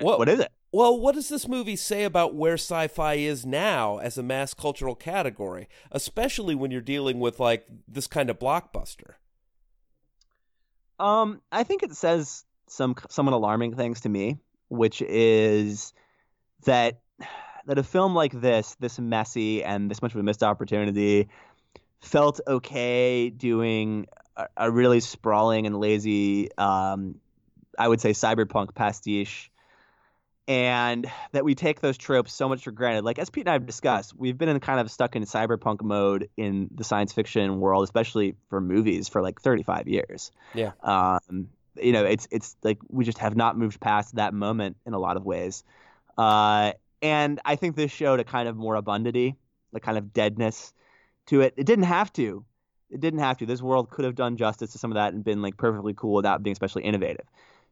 what, what is it? Well, what does this movie say about where sci-fi is now as a mass cultural category, especially when you're dealing with like this kind of blockbuster? Um, I think it says some some alarming things to me, which is that that a film like this, this messy and this much of a missed opportunity, felt okay doing a, a really sprawling and lazy, um, I would say, cyberpunk pastiche. And that we take those tropes so much for granted. Like, as Pete and I have discussed, we've been in kind of stuck in cyberpunk mode in the science fiction world, especially for movies, for like thirty-five years. Yeah. Um, you know, it's it's like we just have not moved past that moment in a lot of ways. Uh, and I think this showed a kind of moribundity, a kind of deadness to it. It didn't have to. It didn't have to. This world could have done justice to some of that and been like perfectly cool without being especially innovative.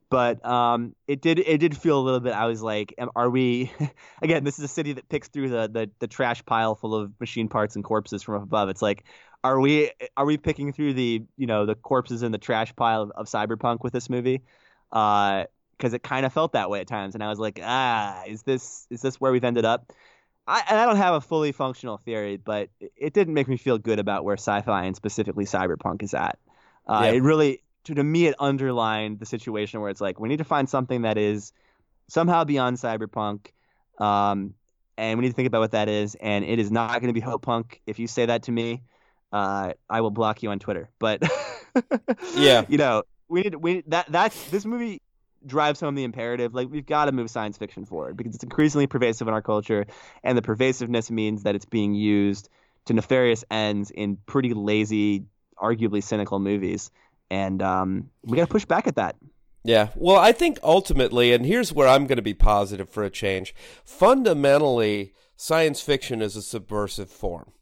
But um, it did it did feel a little bit. I was like, are we – again, this is a city that picks through the, the the trash pile full of machine parts and corpses from above. It's like, are we are we picking through the, you know, the corpses in the trash pile of, of cyberpunk with this movie? Because uh, it kind of felt that way at times. And I was like, ah, is this is this where we've ended up? I, and I don't have a fully functional theory, but it didn't make me feel good about where sci-fi and specifically cyberpunk is at. Uh, yeah. It really – To, to me, it underlined the situation where it's like, we need to find something that is somehow beyond cyberpunk, um, and we need to think about what that is, and it is not going to be hope punk. If you say that to me, uh, I will block you on Twitter. But, yeah, you know, we need we that that's this movie drives home the imperative. Like, we've got to move science fiction forward because it's increasingly pervasive in our culture, and the pervasiveness means that it's being used to nefarious ends in pretty lazy, arguably cynical movies. And um, we got to push back at that. Yeah. Well, I think ultimately, and here's where I'm going to be positive for a change. Fundamentally, science fiction is a subversive form.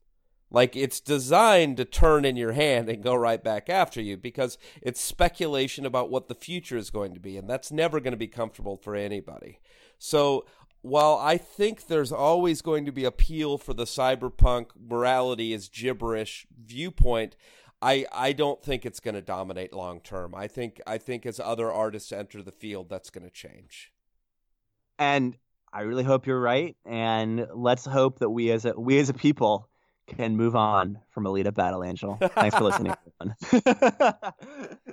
Like, it's designed to turn in your hand and go right back after you because it's speculation about what the future is going to be. And that's never going to be comfortable for anybody. So while I think there's always going to be appeal for the cyberpunk morality is gibberish viewpoint, I, I don't think it's going to dominate long term. I think I think as other artists enter the field, that's going to change. And I really hope you're right. And let's hope that we as a we as a people can move on from Alita Battle Angel. Thanks for listening, everyone.